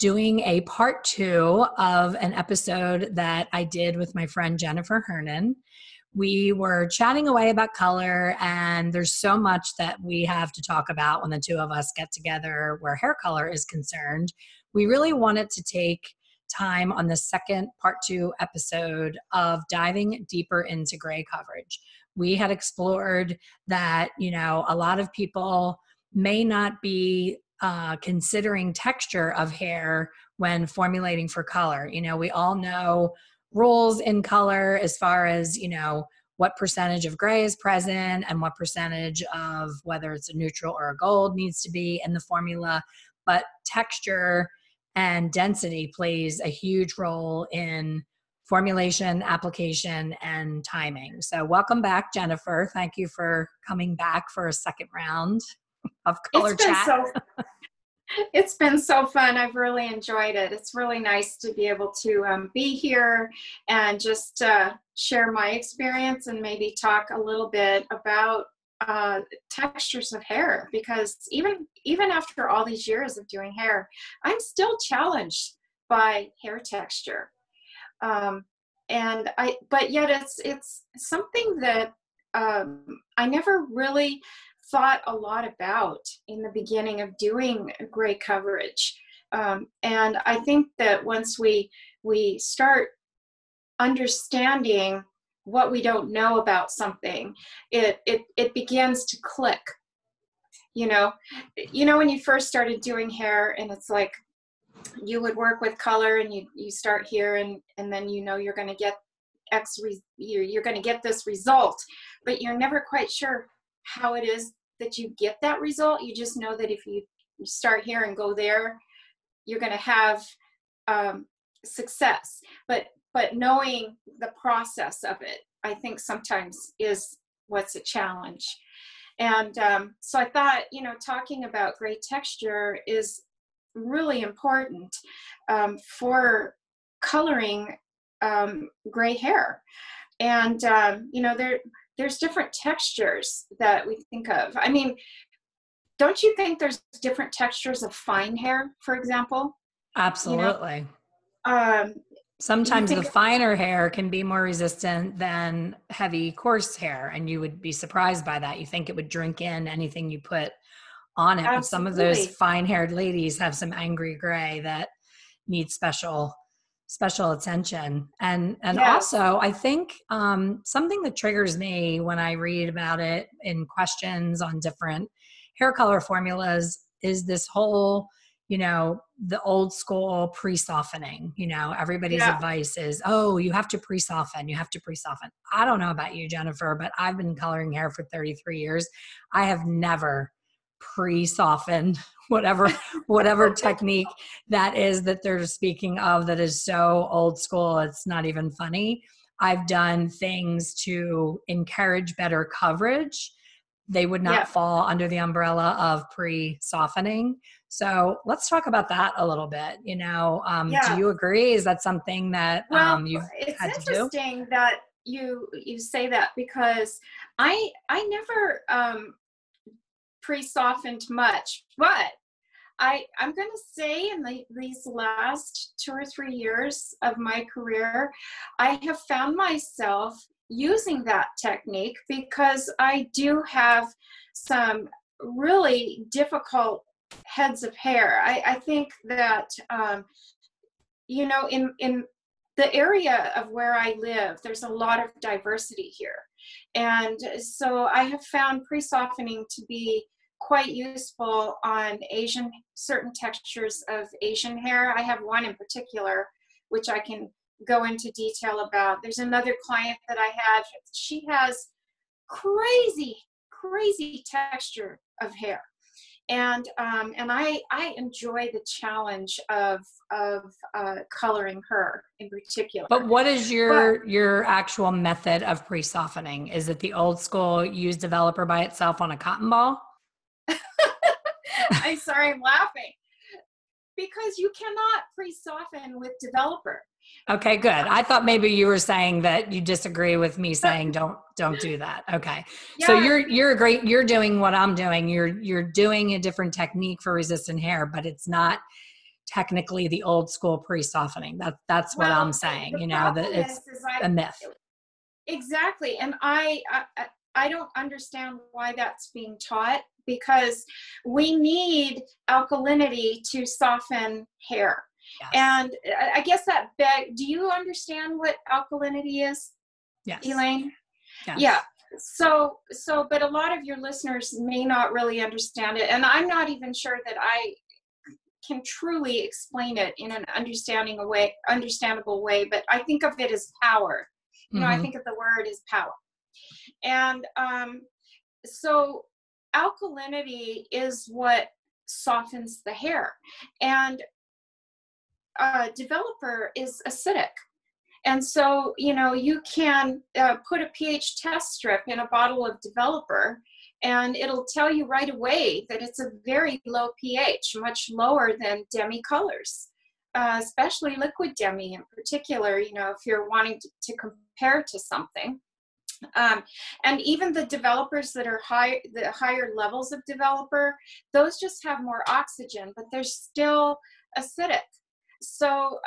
doing a part two of an episode that I did with my friend Jennifer Hernan. We were chatting away about color, and there's so much that we have to talk about when the two of us get together where hair color is concerned. We really wanted to take time on the second part two episode of diving deeper into gray coverage. We had explored that, a lot of people may not be considering texture of hair when formulating for color. We all know rules in color as far as, what percentage of gray is present and what percentage of whether it's a neutral or a gold needs to be in the formula. But texture and density plays a huge role in formulation, application, and timing. So welcome back, Jennifer. Thank you for coming back for a second round of color chat. It's been so fun. I've really enjoyed it. It's really nice to be able to be here and just share my experience and maybe talk a little bit about textures of hair, because even after all these years of doing hair, I'm still challenged by hair texture. But yet it's something that I never really thought a lot about in the beginning of doing gray coverage. And I think that once we start understanding what we don't know about something, it begins to click. When you first started doing hair, and it's like you would work with color and you start here and then you're going to get you're going to get this result, but you're never quite sure how it is that you get that result. You just know that if you start here and go there, you're going to have success. But knowing the process of it, I think sometimes is what's a challenge. And so I thought, talking about gray texture is really important for coloring gray hair. And there's different textures that we think of. I mean, don't you think there's different textures of fine hair, for example? Absolutely. Sometimes the finer hair can be more resistant than heavy, coarse hair, and you would be surprised by that. You think it would drink in anything you put on it. Absolutely. But some of those fine-haired ladies have some angry gray that needs special attention. And yes. Also, I think something that triggers me when I read about it in questions on different hair color formulas is this whole, the old school pre-softening. Everybody's advice is, oh, you have to pre-soften. I don't know about you, Jennifer, but I've been coloring hair for 33 years. I have never pre-soften whatever technique that is that they're speaking of, that is so old school it's not even funny. I've done things to encourage better coverage. They would not fall under the umbrella of pre-softening. So let's talk about that a little bit. Do you agree? Is that something that you've had to do? It's interesting that you say that, because I never pre-softened much, but I'm going to say in these last 2 or 3 years of my career, I have found myself using that technique because I do have some really difficult heads of hair. I think that, in the area of where I live, there's a lot of diversity here. And so I have found pre-softening to be quite useful on certain textures of Asian hair. I have one in particular, which I can go into detail about. There's another client that I had. She has crazy, crazy texture of hair. And I enjoy the challenge of coloring her in particular. But what is your actual method of pre-softening? Is it the old school use developer by itself on a cotton ball? I'm sorry, I'm laughing. Because you cannot pre-soften with developer. Okay, good. I thought maybe you were saying that you disagree with me saying don't do that. Okay. Yeah. So you're doing what I'm doing. You're doing a different technique for resistant hair, but it's not technically the old school pre-softening. That's what I'm saying, you know, that it's a myth. Exactly. And I don't understand why that's being taught, because we need alkalinity to soften hair. Yes. And I guess that do you understand what alkalinity is? Yes. Elaine? Yes. Yeah. So, but a lot of your listeners may not really understand it. And I'm not even sure that I can truly explain it in an understandable way, but I think of it as power. You know, I think of the word as power. And, so alkalinity is what softens the hair, and developer is acidic. And so, you know, you can put a pH test strip in a bottle of developer, and it'll tell you right away that it's a very low pH, much lower than demi colors, especially liquid demi in particular, you know, if you're wanting to compare to something. And even the developers that are the higher levels of developer, those just have more oxygen, but they're still acidic. So,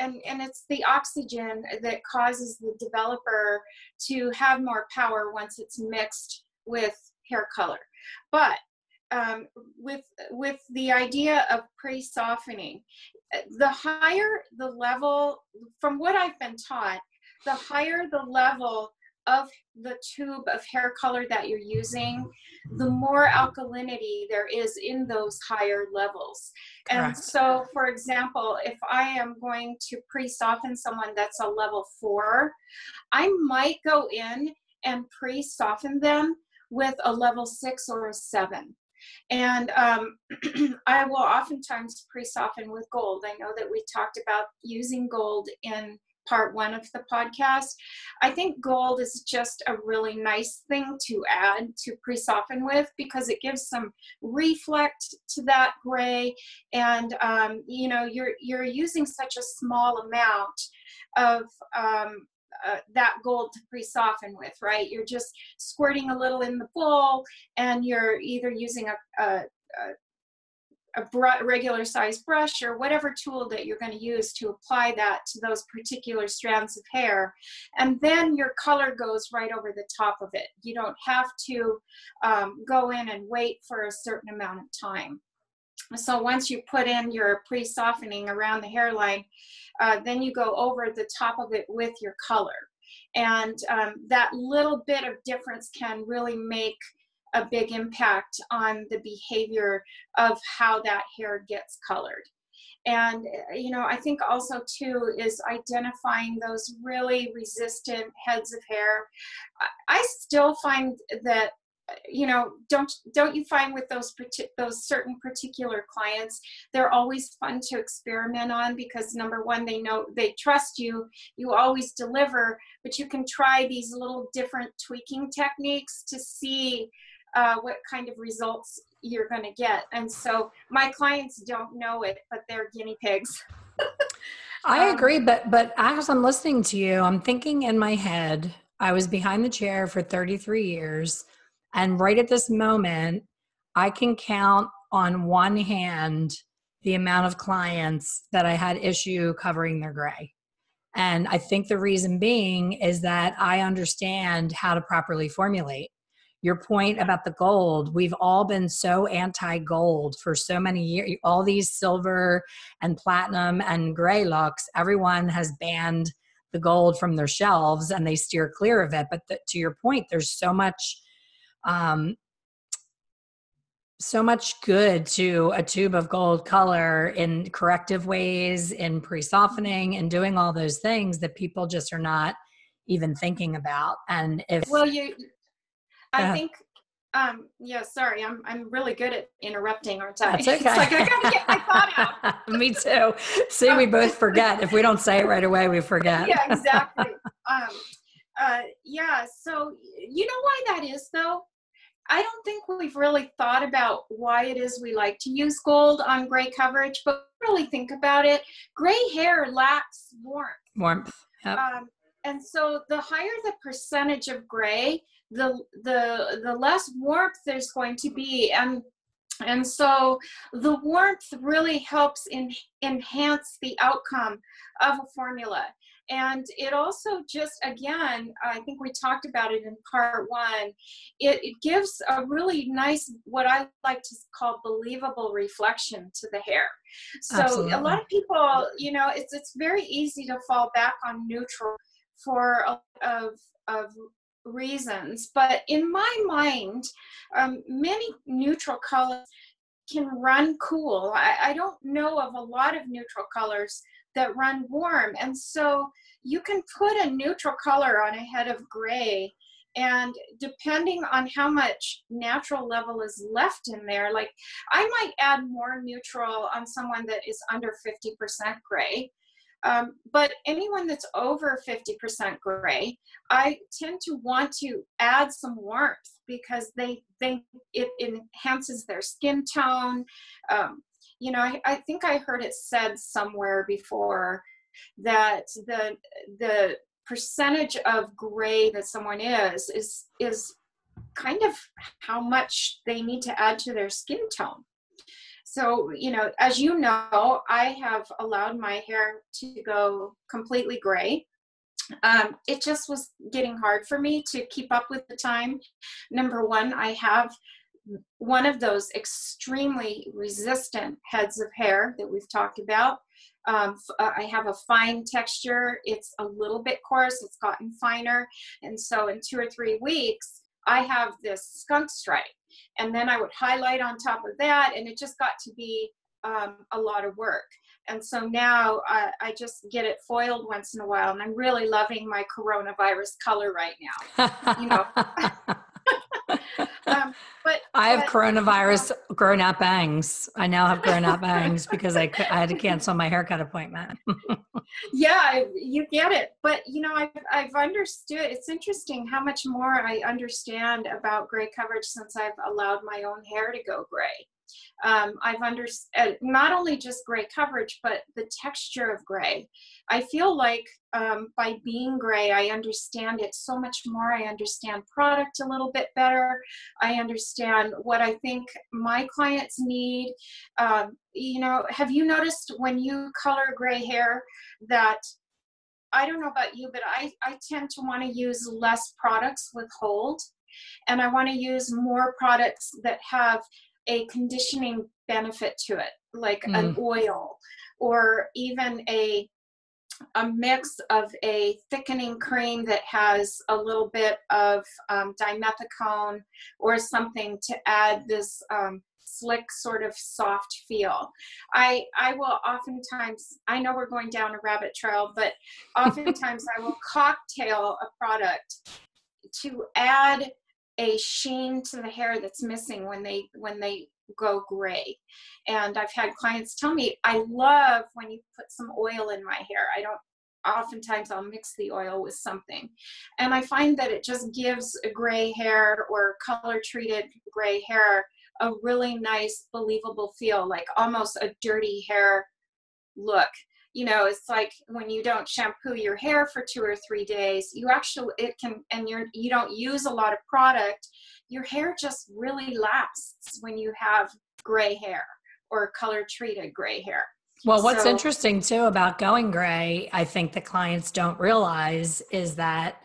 and it's the oxygen that causes the developer to have more power once it's mixed with hair color. But with the idea of pre-softening, the higher the level, from what I've been taught, the higher the level of the tube of hair color that you're using, the more alkalinity there is in those higher levels. Correct. And so, for example, if I am going to pre-soften someone that's a level 4, I might go in and pre-soften them with a level 6 or a 7. And I will oftentimes pre-soften with gold. I know that we talked about using gold in part 1 of the podcast. I think gold is just a really nice thing to add to pre-soften with, because it gives some reflect to that gray. And, you know, you're using such a small amount of, that gold to pre-soften with, right? You're just squirting a little in the bowl, and you're either using a regular size brush or whatever tool that you're going to use to apply that to those particular strands of hair. And then your color goes right over the top of it. You don't have to go in and wait for a certain amount of time. So once you put in your pre-softening around the hairline, then you go over the top of it with your color. And that little bit of difference can really make a big impact on the behavior of how that hair gets colored. And, you know, I think also too is identifying those really resistant heads of hair. I still find that, you know, don't you find with those certain particular clients, they're always fun to experiment on, because number one, they know, they trust you, you always deliver, but you can try these little different tweaking techniques to see what kind of results you're going to get. And so my clients don't know it, but they're guinea pigs. I agree. But as I'm listening to you, I'm thinking in my head, I was behind the chair for 33 years. And right at this moment, I can count on one hand the amount of clients that I had issue covering their gray. And I think the reason being is that I understand how to properly formulate. Your point about the gold, we've all been so anti-gold for so many years. All these silver and platinum and gray looks, everyone has banned the gold from their shelves and they steer clear of it. But to your point, there's so much good to a tube of gold color in corrective ways, in pre-softening, and doing all those things that people just are not even thinking about. And if I think Yeah, sorry. I'm really good at interrupting, aren't I? That's okay. It's like, I gotta get my thought out. Me too. See, we both forget. If we don't say it right away, we forget. Yeah, exactly. Yeah. So you know why that is though? I don't think we've really thought about why it is we like to use gold on gray coverage, but really think about it. Gray hair lacks warmth. Warmth. Yep. And so the higher the percentage of gray, the less warmth there's going to be. And so the warmth really helps enhance the outcome of a formula. And it also just, again, I think we talked about it in part one, it gives a really nice, what I like to call believable reflection to the hair. So Absolutely. A lot of people, you know, it's very easy to fall back on neutral for a lot of reasons. But in my mind, many neutral colors can run cool. I don't know of a lot of neutral colors that run warm. And so you can put a neutral color on a head of gray, and depending on how much natural level is left in there, like I might add more neutral on someone that is under 50% gray. But anyone that's over 50% gray, I tend to want to add some warmth because they think it enhances their skin tone. You know, I think I heard it said somewhere before that the percentage of gray that someone is kind of how much they need to add to their skin tone. So, you know, as you know, I have allowed my hair to go completely gray. It just was getting hard for me to keep up with the time. Number one, I have one of those extremely resistant heads of hair that we've talked about. I have a fine texture. It's a little bit coarse. It's gotten finer. And so in 2 or 3 weeks, I have this skunk stripe. And then I would highlight on top of that. And it just got to be a lot of work. And so now I just get it foiled once in a while. And I'm really loving my coronavirus color right now. You know. I have coronavirus grown-out bangs. I now have grown-out bangs because I had to cancel my haircut appointment. Yeah, you get it. But, you know, I've understood. It's interesting how much more I understand about gray coverage since I've allowed my own hair to go gray. I've understood not only just gray coverage, but the texture of gray. I feel like by being gray, I understand it so much more. I understand product a little bit better. I understand what I think my clients need. You know, have you noticed when you color gray hair that, I don't know about you, but I tend to want to use less products with hold, and I want to use more products that have a conditioning benefit to it, like an oil or even a mix of a thickening cream that has a little bit of dimethicone or something to add this slick sort of soft feel. I will oftentimes, I know we're going down a rabbit trail, but oftentimes I will cocktail a product to add a sheen to the hair that's missing when they go gray. And I've had clients tell me, I love when you put some oil in my hair. Oftentimes I'll mix the oil with something. And I find that it just gives a gray hair or color treated gray hair a really nice believable feel, like almost a dirty hair look. You know, it's like when you don't shampoo your hair for 2 or 3 days, you don't use a lot of product, your hair just really lasts when you have gray hair or color treated gray hair. Well, what's interesting too about going gray, I think the clients don't realize, is that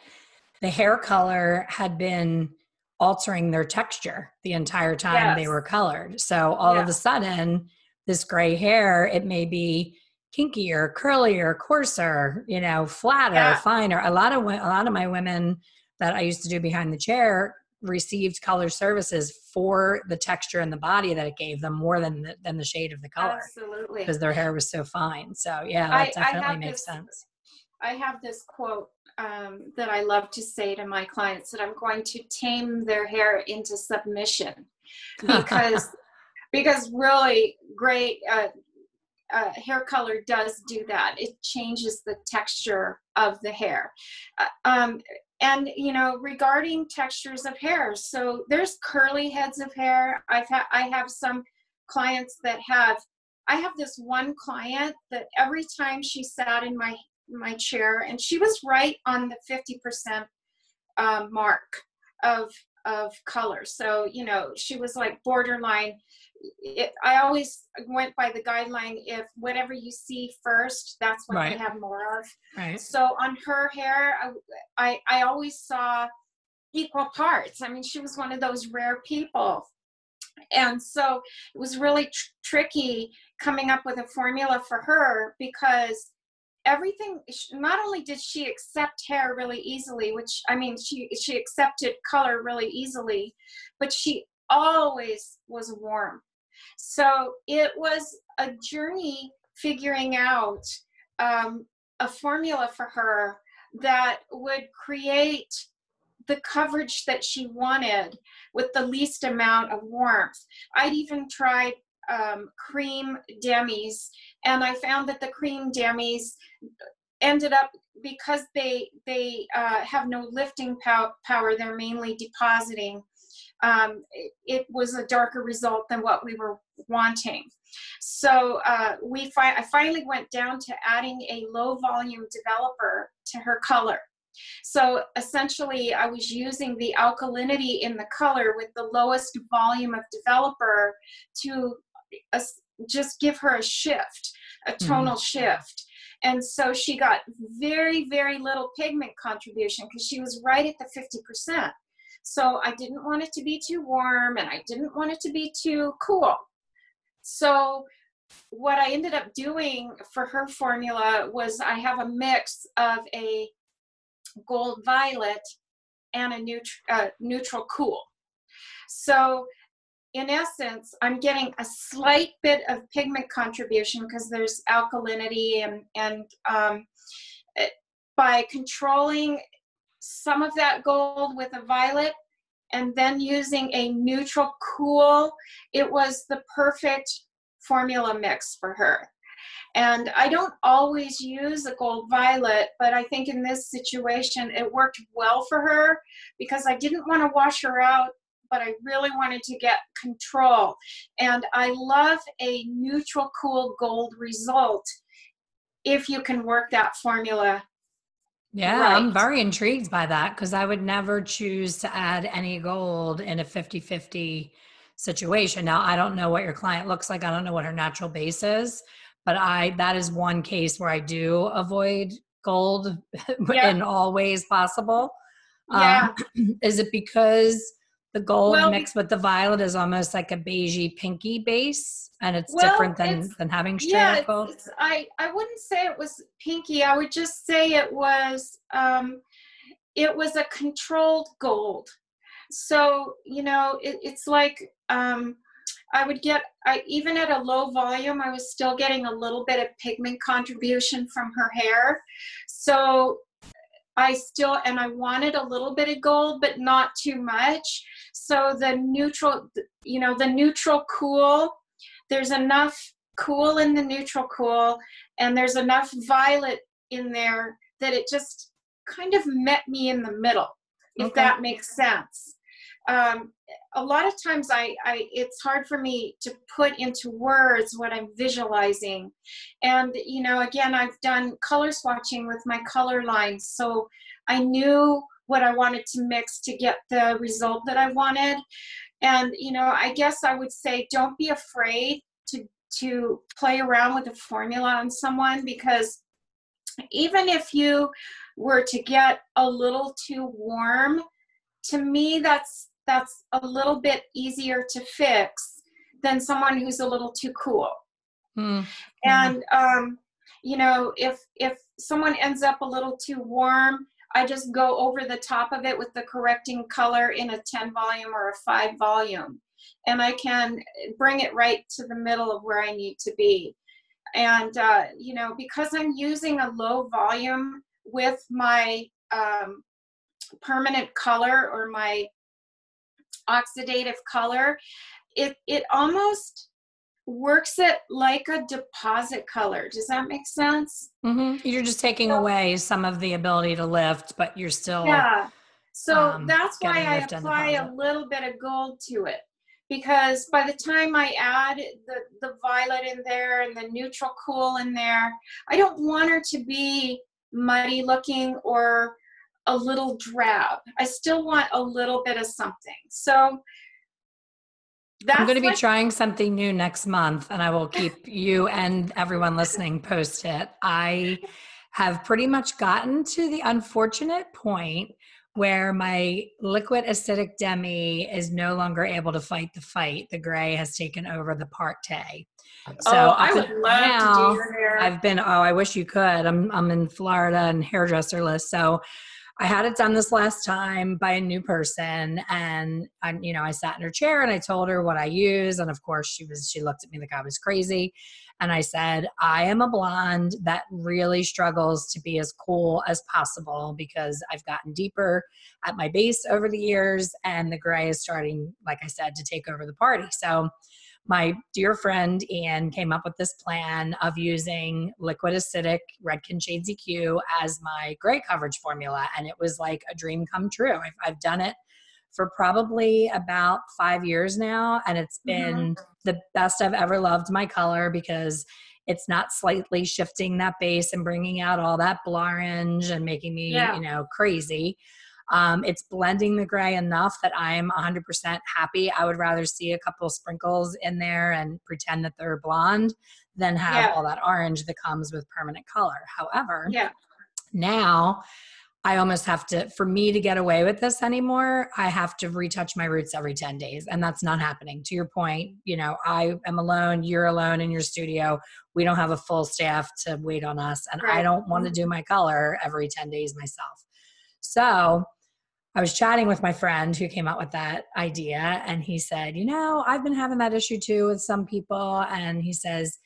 the hair color had been altering their texture the entire time they were colored. So all of a sudden, this gray hair, it may be kinkier, curlier, coarser, you know, flatter, finer. A lot of my women that I used to do behind the chair received color services for the texture and the body that it gave them more than the shade of the color. Absolutely, because their hair was so fine. So yeah, that definitely makes sense. I have this quote that I love to say to my clients, that I'm going to tame their hair into submission, because because really great hair color does do that. It changes the texture of the hair. And, you know, regarding textures of hair, so there's curly heads of hair. I have some clients that have, I have this one client that every time she sat in my chair, and she was right on the 50% mark of color. So, you know, she was like borderline. I always went by the guideline, if whatever you see first, that's what you have more of. Right. So on her hair, I always saw equal parts. I mean, she was one of those rare people. And so it was really tricky coming up with a formula for her, because everything, not only did she accept hair really easily, which, I mean, she accepted color really easily, but she always was warm. So it was a journey figuring out a formula for her that would create the coverage that she wanted with the least amount of warmth. I'd even tried cream damies, and I found that the cream damies ended up, because they have no lifting power, they're mainly depositing. It was a darker result than what we were wanting. So I finally went down to adding a low volume developer to her color. So essentially I was using the alkalinity in the color with the lowest volume of developer to just give her a shift, a tonal shift. And so she got very, very little pigment contribution, because she was right at the 50%. So I didn't want it to be too warm, and I didn't want it to be too cool. So what I ended up doing for her formula was, I have a mix of a gold violet and a neutral cool. So in essence, I'm getting a slight bit of pigment contribution because there's alkalinity, and by controlling some of that gold with a violet and then using a neutral cool, it was the perfect formula mix for her. And I don't always use a gold violet, but I think in this situation, it worked well for her, because I didn't want to wash her out, but I really wanted to get control. And I love a neutral cool gold result if you can work that formula. Yeah, right. I'm very intrigued by that, because I would never choose to add any gold in a 50-50 situation. Now, I don't know what your client looks like. I don't know what her natural base is. But that is one case where I do avoid gold in all ways possible. Yeah. Is it because the gold mixed with the violet is almost like a beigey pinky base, and it's different than having straight up gold? I wouldn't say it was pinky. I would just say it was a controlled gold. So, you know, it's like I would get, even at a low volume, I was still getting a little bit of pigment contribution from her hair. So and I wanted a little bit of gold, but not too much. So the neutral cool, there's enough cool in the neutral cool, and there's enough violet in there that it just kind of met me in the middle, if that makes sense. A lot of times it's hard for me to put into words what I'm visualizing. And, you know, again, I've done color swatching with my color lines. So I knew what I wanted to mix to get the result that I wanted. And, you know, I guess I would say, don't be afraid to play around with a formula on someone, because even if you were to get a little too warm, to me, that's a little bit easier to fix than someone who's a little too cool. Mm. And, you know, if someone ends up a little too warm, I just go over the top of it with the correcting color in a 10 volume or a 5 volume. And I can bring it right to the middle of where I need to be. And, you know, because I'm using a low volume with my permanent color or my oxidative color, it almost works it like a deposit color. Does that make sense? Mm-hmm. You're just taking away some of the ability to lift, but you're still. Yeah. So that's why I apply a little bit of gold to it, because by the time I add the violet in there and the neutral cool in there, I don't want her to be muddy looking or a little drab. I still want a little bit of something. So I'm going to be trying something new next month, and I will keep you and everyone listening posted. I have pretty much gotten to the unfortunate point where my liquid acidic demi is no longer able to fight the fight. The gray has taken over the parquet. So I would love to do your hair. I've been, I wish you could. I'm in Florida and hairdresserless. So I had it done this last time by a new person, and I sat in her chair and I told her what I use. And of course she looked at me like I was crazy. And I said, I am a blonde that really struggles to be as cool as possible because I've gotten deeper at my base over the years, and the gray is starting, like I said, to take over the party. So my dear friend Ian came up with this plan of using liquid acidic Redken Shades EQ as my gray coverage formula. And it was like a dream come true. I've done it for probably about 5 years now, and it's been the best I've ever loved my color, because it's not slightly shifting that base and bringing out all that blorange and making me, crazy. It's blending the gray enough that I'm 100% happy. I would rather see a couple sprinkles in there and pretend that they're blonde than have all that orange that comes with permanent color. However, now I almost have to, for me to get away with this anymore, I have to retouch my roots every 10 days. And that's not happening. To your point, I am alone, you're alone in your studio. We don't have a full staff to wait on us. And I don't want to do my color every 10 days myself. So I was chatting with my friend who came up with that idea, and he said, I've been having that issue too with some people. And he says,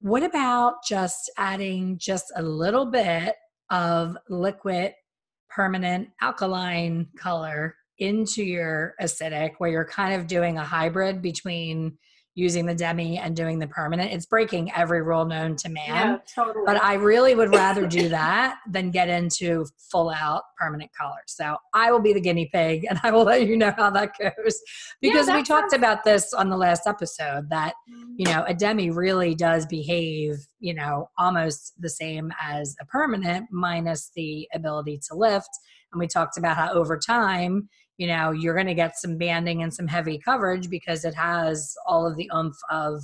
what about just adding just a little bit of liquid permanent alkaline color into your acidic, where you're kind of doing a hybrid between using the demi and doing the permanent. It's breaking every rule known to man. Yeah, totally. But I really would rather do that than get into full out permanent color. So I will be the guinea pig, and I will let you know how that goes, because we talked about this on the last episode that, a demi really does behave, almost the same as a permanent minus the ability to lift. And we talked about how over time, you're going to get some banding and some heavy coverage because it has all of the oomph of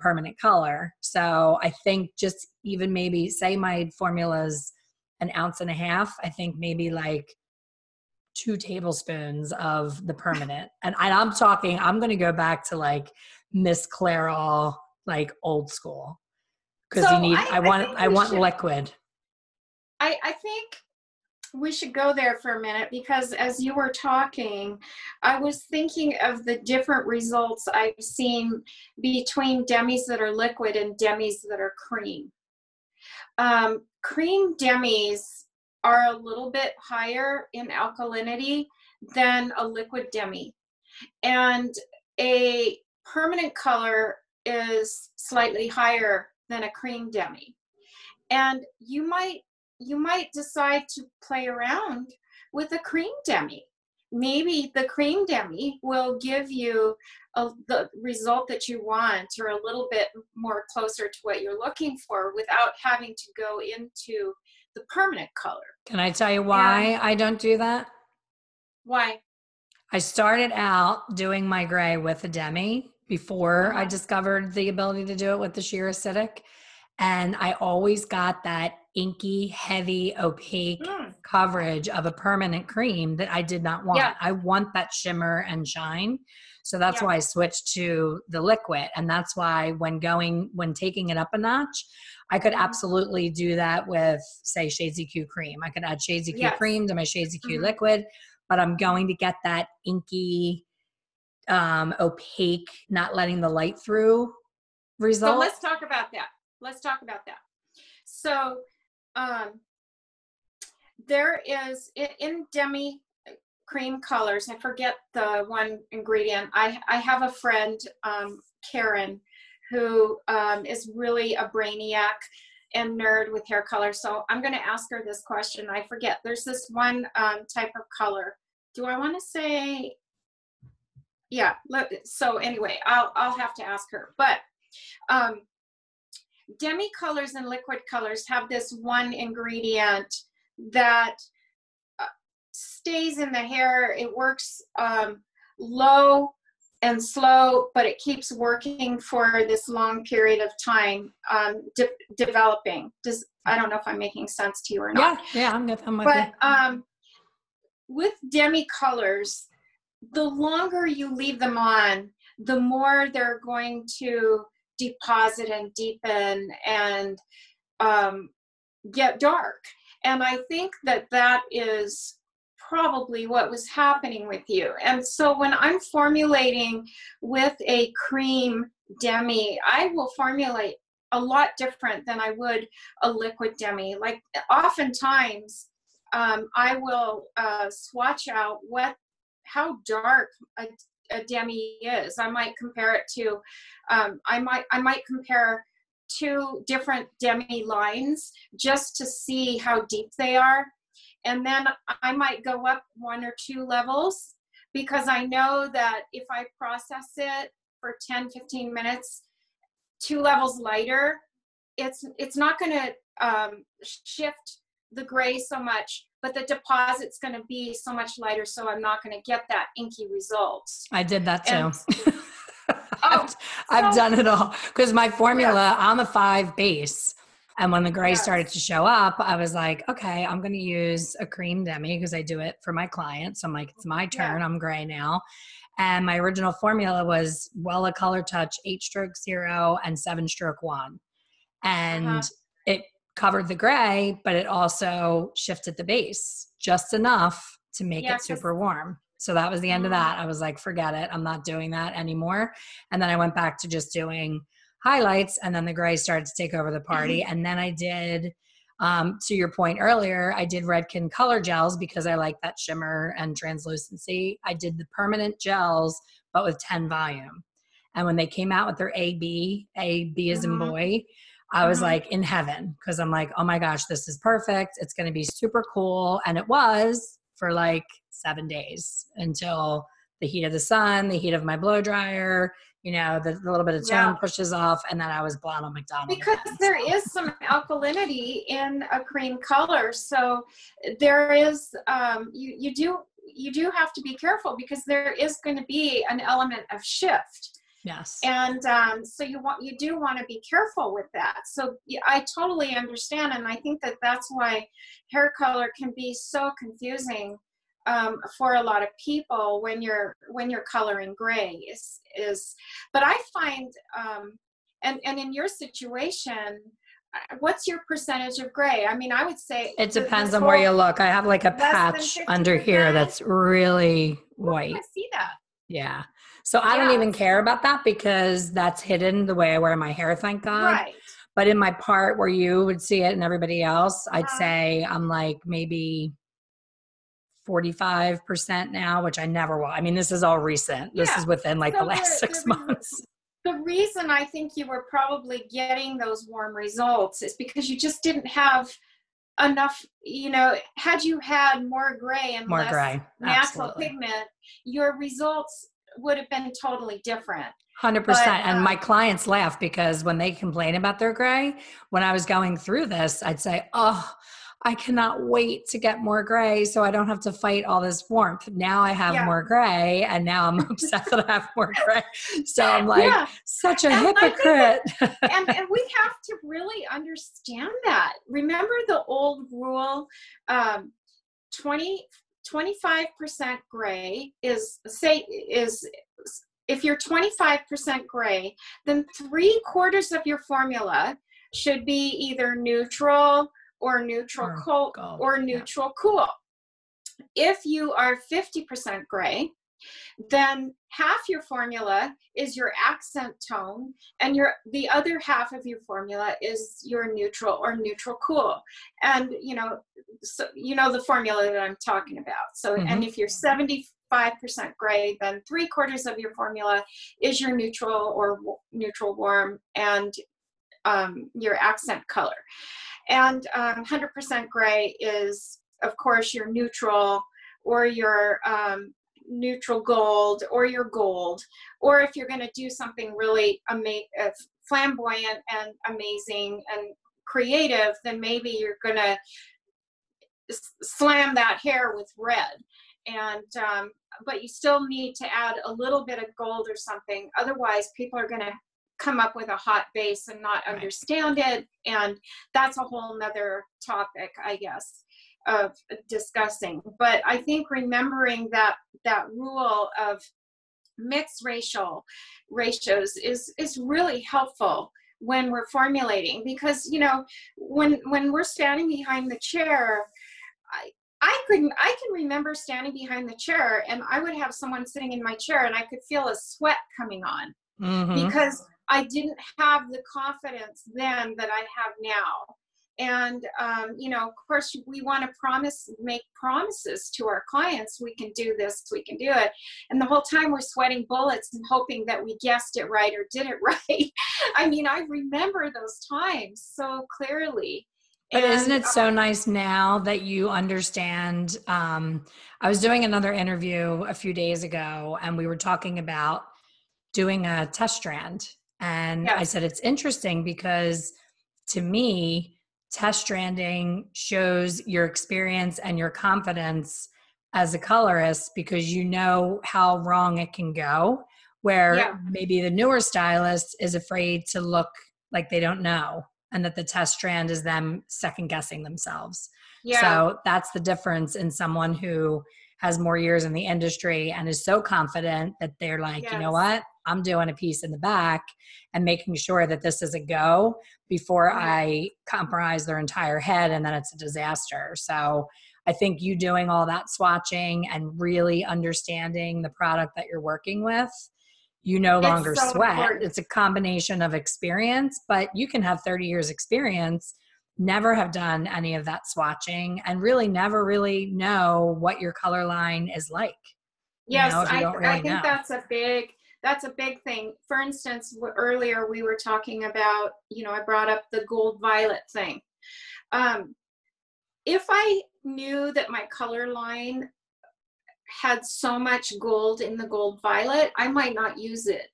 permanent color. So I think just even maybe say my formula's an ounce and a half, I think maybe like 2 tablespoons of the permanent. And I'm going to go back to like Miss Clairol, like old school. Because I want liquid. I think we should go there for a minute, because as you were talking, I was thinking of the different results I've seen between demis that are liquid and demis that are cream. Cream demis are a little bit higher in alkalinity than a liquid demi, and a permanent color is slightly higher than a cream demi. And you might decide to play around with a cream demi. Maybe the cream demi will give you the result that you want, or a little bit more closer to what you're looking for, without having to go into the permanent color. Can I tell you why I don't do that? Why? I started out doing my gray with a demi before I discovered the ability to do it with the sheer acidic. And I always got that inky, heavy, opaque coverage of a permanent cream that I did not want. Yeah. I want that shimmer and shine. So that's why I switched to the liquid. And that's why when taking it up a notch, I could absolutely do that with, say, Shades EQ cream. I could add Shades EQ cream to my Shades EQ liquid, but I'm going to get that inky, opaque, not letting the light through result. So let's talk about that. So there is, in demi cream colors, I forget the one ingredient, I have a friend, Karen, who is really a brainiac and nerd with hair color. So I'm going to ask her this question. I forget. There's this one type of color. Do I want to say, yeah. So anyway, I'll have to ask her. But demi colors and liquid colors have this one ingredient that stays in the hair. It works low and slow, but it keeps working for this long period of time, developing. I don't know if I'm making sense to you or not. Yeah, yeah, I'm with you. But with demi colors, the longer you leave them on, the more they're going to deposit and deepen and get dark. And I think that that is probably what was happening with you. And so when I'm formulating with a cream demi, I will formulate a lot different than I would a liquid demi. Like oftentimes I will swatch out how dark a demi is. I might compare it to, I might compare two different demi lines just to see how deep they are. And then I might go up one or two levels because I know that if I process it for 10, 15 minutes, two levels lighter, it's not going to shift the gray so much, but the deposit's going to be so much lighter, so I'm not going to get that inky result. I did that too. And, I've done it all because my formula on the 5 base. And when the gray started to show up, I was like, okay, I'm going to use a cream demi because I do it for my clients. So I'm like, it's my turn. I'm gray now. And my original formula was Wella Color Touch, 8-stroke 0 and 7-stroke 1. And it covered the gray, but it also shifted the base just enough to make it super warm. So that was the end of that. I was like, forget it. I'm not doing that anymore. And then I went back to just doing highlights, and then the gray started to take over the party. And then I did, to your point earlier, I did Redken color gels because I like that shimmer and translucency. I did the permanent gels, but with 10 volume. And when they came out with their AB as in boy, I was like in heaven. 'Cause I'm like, oh my gosh, this is perfect. It's going to be super cool. And it was for like 7 days until the heat of the sun, the heat of my blow dryer, you know, the little bit of tone pushes off, and then I was blonde on McDonald's. Because there is some alkalinity in a cream color, so there is you do have to be careful because there is going to be an element of shift. Yes. And so you do want to be careful with that. So I totally understand, and I think that that's why hair color can be so confusing. For a lot of people when you're coloring gray is, but I find, and in your situation, what's your percentage of gray? I mean, I would say it depends on where you look. I have like a patch under here that's really white. I see that. Yeah. So I don't even care about that because that's hidden the way I wear my hair. Thank God. Right. But in my part where you would see it and everybody else, I'd say I'm like maybe 45% now, which I never will. I mean, this is all recent. This is within like the last 6 months. The reason I think you were probably getting those warm results is because you just didn't have enough, you know, had you had more gray and more less gray, natural pigment, your results would have been totally different. 100%. And my clients laugh because when they complain about their gray, when I was going through this, I'd say, oh, I cannot wait to get more gray so I don't have to fight all this warmth. Now I have more gray, and now I'm upset that I have more gray. So I'm like such a hypocrite. And we have to really understand that. Remember the old rule, 25% gray is if you're 25% gray, then 3/4 of your formula should be either neutral or neutral cold or neutral cool. If you are 50% gray, Then half your formula is your accent tone, and the other half of your formula is your neutral or neutral cool. And you know the formula that I'm talking about. So and if you're 75% gray, then 3/4 of your formula is your neutral or neutral warm and your accent color. And 100% gray is, of course, your neutral or your neutral gold or your gold. Or if you're going to do something really flamboyant and amazing and creative, then maybe you're going to slam that hair with red. And but you still need to add a little bit of gold or something. Otherwise, people are going to come up with a hot base and not understand it. And that's a whole nother topic, I guess, of discussing. But I think remembering that rule of mixed racial ratios is really helpful when we're formulating, because when we're standing behind the chair, I can remember standing behind the chair, and I would have someone sitting in my chair, and I could feel a sweat coming on because I didn't have the confidence then that I have now. And, of course, we want to make promises to our clients. We can do this, we can do it. And the whole time we're sweating bullets and hoping that we guessed it right or did it right. I mean, I remember those times so clearly. But isn't it so nice now that you understand? I was doing another interview a few days ago, and we were talking about doing a test strand. And I said, it's interesting because to me, test stranding shows your experience and your confidence as a colorist, because you know how wrong it can go, where maybe the newer stylist is afraid to look like they don't know, and that the test strand is them second guessing themselves. So that's the difference in someone who has more years in the industry and is so confident that they're like, you know what, I'm doing a piece in the back and making sure that this is a go before I compromise their entire head, and then it's a disaster. So I think you doing all that swatching and really understanding the product that you're working with, you no longer sweat. Important. It's a combination of experience, but you can have 30 years experience, never have done any of that swatching, and really never really know what your color line is like. Yes, I think that's a big thing. For instance, earlier we were talking about, I brought up the gold violet thing. If I knew that my color line had so much gold in the gold violet, I might not use it.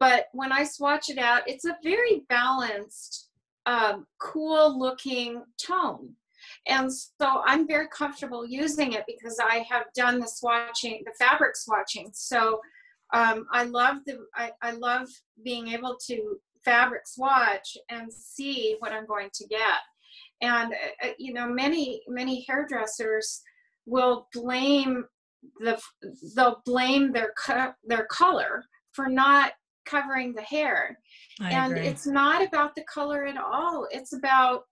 But when I swatch it out, it's a very balanced, cool looking tone. And so I'm very comfortable using it because I have done the swatching, the fabric swatching. So I love being able to fabric swatch and see what I'm going to get. And, many hairdressers will blame their color for not covering the hair. I agree. It's not about the color at all. It's about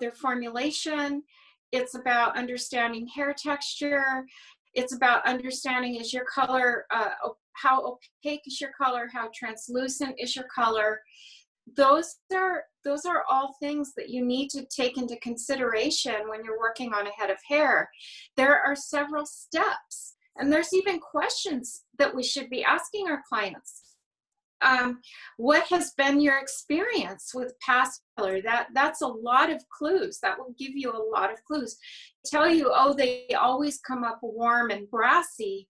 their formulation. It's about understanding hair texture. It's about understanding, is your color, how opaque is your color? How translucent is your color? Those are all things that you need to take into consideration when you're working on a head of hair. There are several steps, and there's even questions that we should be asking our clients. What has been your experience with past color? That's a lot of clues. That will give you a lot of clues. Tell you, oh, they always come up warm and brassy.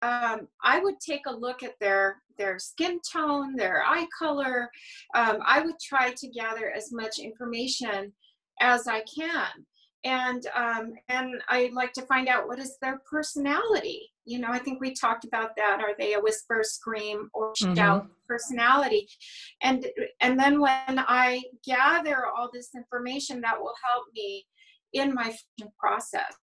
I would take a look at their skin tone, their eye color. I would try to gather as much information as I can. And I like to find out, what is their personality? I think we talked about that. Are they a whisper, scream, or shout personality? And then when I gather all this information, that will help me in my process.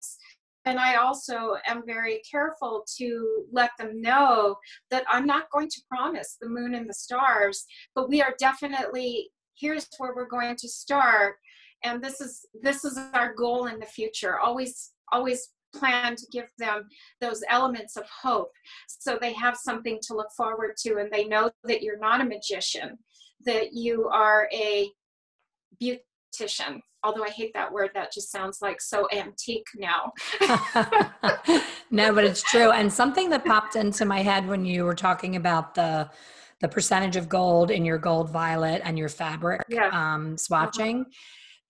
And I also am very careful to let them know that I'm not going to promise the moon and the stars, but we are definitely, here's where we're going to start. And this is our goal in the future. Always plan to give them those elements of hope, so they have something to look forward to, and they know that you're not a magician, that you are a beautician. Although I hate that word, that just sounds like so antique now. No, but it's true. And something that popped into my head when you were talking about the percentage of gold in your gold violet and your fabric swatching,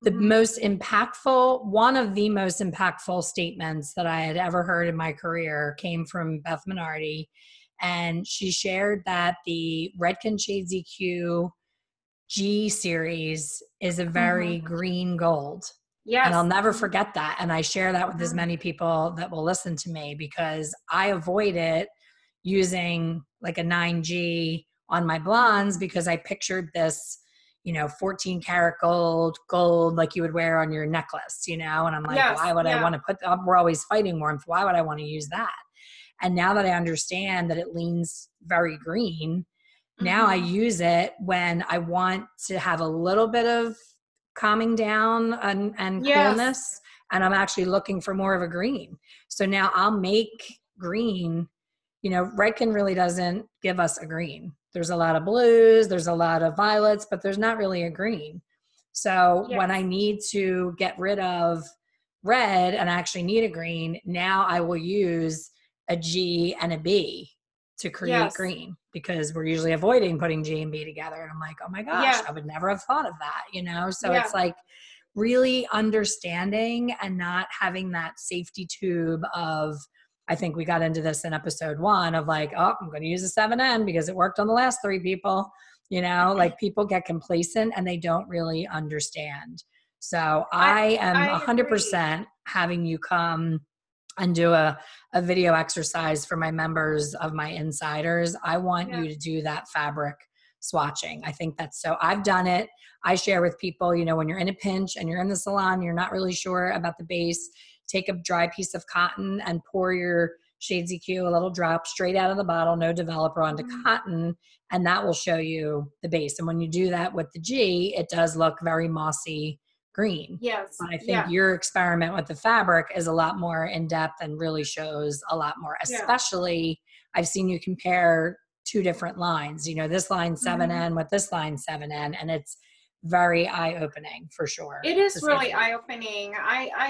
the most impactful, one of the most impactful statements that I had ever heard in my career came from Beth Minardi. And she shared that the Redken Shades EQ G series is a very green gold. Yes. And I'll never forget that. And I share that with as many people that will listen to me, because I avoid it using like a 9G on my blondes, because I pictured this, you know, 14 karat gold, like you would wear on your necklace, you know? And I'm like, why would I want to put that? We're always fighting warmth. Why would I want to use that? And now that I understand that it leans very green, now I use it when I want to have a little bit of calming down and coolness, and I'm actually looking for more of a green. So now I'll make green, you know, Redken really doesn't give us a green. There's a lot of blues, there's a lot of violets, but there's not really a green. So when I need to get rid of red and I actually need a green, now I will use a G and a B to create green, because we're usually avoiding putting G and B together. And I'm like, oh my gosh, I would never have thought of that, you know? So it's like really understanding and not having that safety tube of, I think we got into this in episode 1 of like, oh, I'm going to use a 7N because it worked on the last 3 people, you know, like people get complacent and they don't really understand. So I am 100% having you come and do a video exercise for my members of my insiders. I want you to do that fabric swatching. I think that's so, I've done it. I share with people, you know, when you're in a pinch and you're in the salon, you're not really sure about the base, take a dry piece of cotton and pour your Shades EQ, a little drop straight out of the bottle, no developer, onto cotton, and that will show you the base. And when you do that with the G, it does look very mossy green. Yes. But I think your experiment with the fabric is a lot more in depth and really shows a lot more, especially I've seen you compare 2 different lines, you know, this line 7N with this line 7N, and it's very eye-opening for sure. It is really eye-opening. I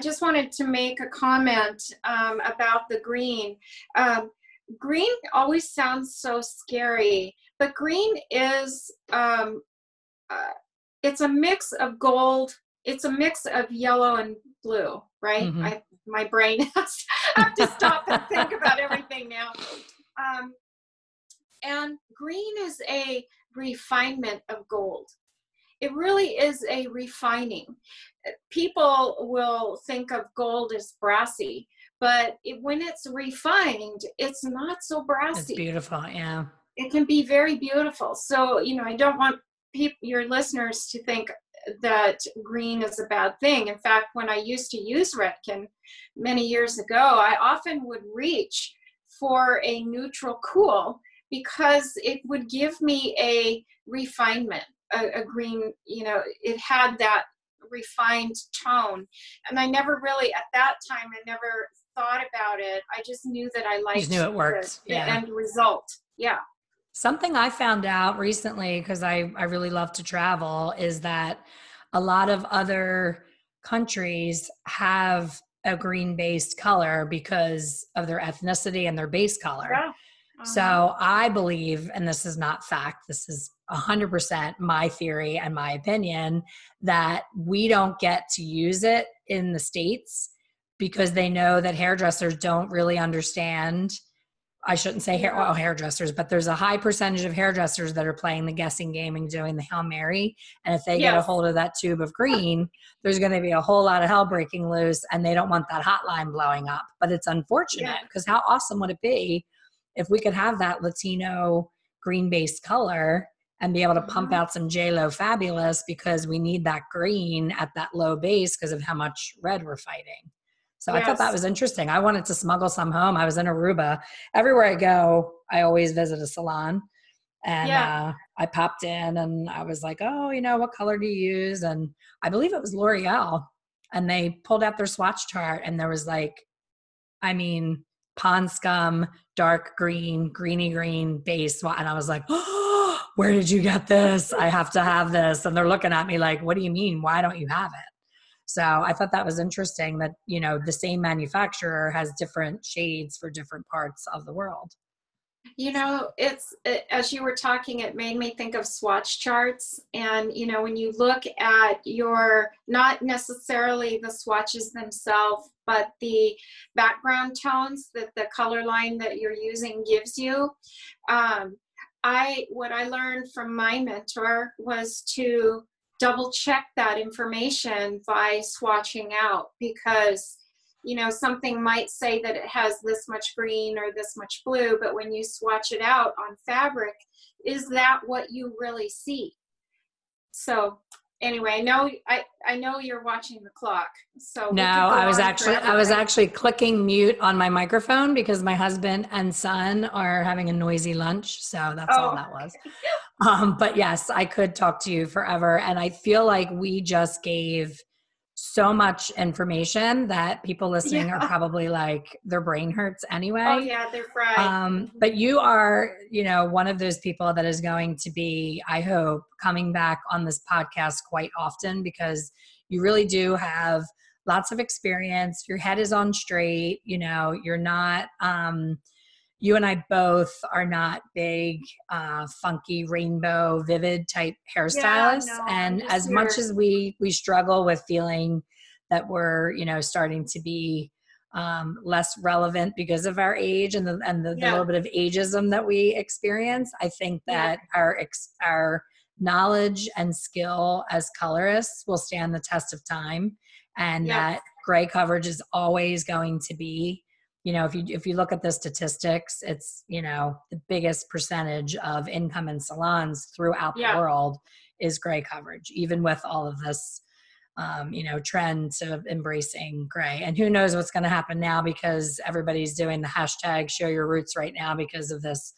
just wanted to make a comment about the green. Green always sounds so scary, but green is, it's a mix of gold, it's a mix of yellow and blue, right? My brain has to stop and think about everything now. And green is a refinement of gold. It really is a refining. People will think of gold as brassy, but when it's refined, it's not so brassy. It's beautiful, yeah. It can be very beautiful. So, you know, I don't want your listeners to think that green is a bad thing. In fact, when I used to use Redken many years ago, I often would reach for a neutral cool, because it would give me a refinement, a green, you know, it had that refined tone. And I never really, at that time, I never thought about it. I just knew that I liked it worked. The end result. Yeah. Something I found out recently, because I really love to travel, is that a lot of other countries have a green-based color because of their ethnicity and their base color. Yeah. So I believe, and this is not fact, this is 100% my theory and my opinion, that we don't get to use it in the States because they know that hairdressers don't really understand. I shouldn't say hairdressers, but there's a high percentage of hairdressers that are playing the guessing game and doing the Hail Mary. And if they get a hold of that tube of green, there's going to be a whole lot of hell breaking loose, and they don't want that hotline blowing up. But it's unfortunate, because how awesome would it be if we could have that Latino green-based color and be able to pump out some J-Lo Fabulous, because we need that green at that low base because of how much red we're fighting. So I thought that was interesting. I wanted to smuggle some home. I was in Aruba. Everywhere I go, I always visit a salon. And I popped in and I was like, oh, you know, what color do you use? And I believe it was L'Oreal. and they pulled out their swatch chart, and there was like, I mean, pond scum, dark green, greeny green base. And I was like, oh, where did you get this? I have to have this. And they're looking at me like, what do you mean? Why don't you have it? So I thought that was interesting that, you know, the same manufacturer has different shades for different parts of the world. You know, as you were talking, it made me think of swatch charts. And, you know, when you look at your, not necessarily the swatches themselves, but the background tones that the color line that you're using gives you, what I learned from my mentor was to double check that information by swatching out, because you know, something might say that it has this much green or this much blue, but when you swatch it out on fabric, is that what you really see? So anyway, I know you're watching the clock. So no, I was actually clicking mute on my microphone because my husband and son are having a noisy lunch. So that's all that was. But yes, I could talk to you forever. And I feel like we just gave so much information that people listening are probably like, their brain hurts anyway. Oh yeah, they're fried. But you are, you know, one of those people that is going to be, I hope, coming back on this podcast quite often, because you really do have lots of experience. Your head is on straight. You know, you're not, you and I both are not big, funky, rainbow, vivid type hairstylists. Yeah, no, and as much as we struggle with feeling that we're, you know, starting to be less relevant because of our age and the little bit of ageism that we experience, I think that our knowledge and skill as colorists will stand the test of time, and that gray coverage is always going to be, you know, if you look at the statistics, it's, you know, the biggest percentage of income in salons throughout the world is gray coverage, even with all of this, you know, trend of embracing gray. And who knows what's going to happen now, because everybody's doing the hashtag show your roots right now because of this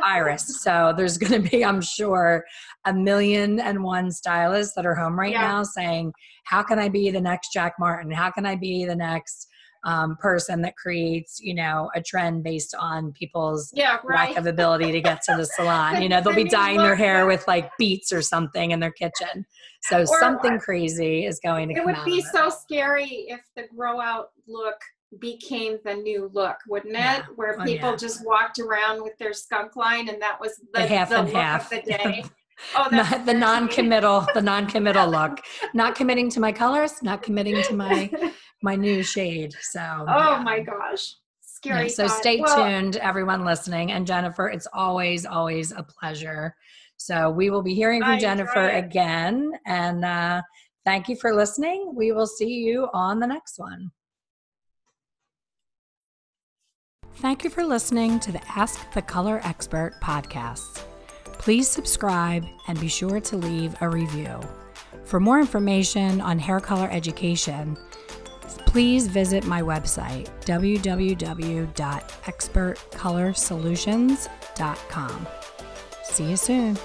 virus. So there's going to be, I'm sure, 1,000,001 stylists that are home right now saying, how can I be the next Jack Martin? How can I be the next person that creates, you know, a trend based on people's lack of ability to get to the salon. You know, they'll be dyeing their hair with like beets or something in their kitchen. So something crazy is going to come out of it. It would be so scary if the grow out look became the new look, wouldn't it? Yeah. Where people just walked around with their skunk line, and that was the look of the day. Oh, the non-committal, the non-committal look. Not committing to my colors, not committing to my new shade. So my gosh. Scary. Yeah, so stay tuned, everyone listening. And Jennifer, it's always, always a pleasure. So we will be hearing from Jennifer again. And thank you for listening. We will see you on the next one. Thank you for listening to the Ask the Color Expert podcast. Please subscribe and be sure to leave a review. For more information on hair color education, please visit my website, www.expertcolorsolutions.com. See you soon.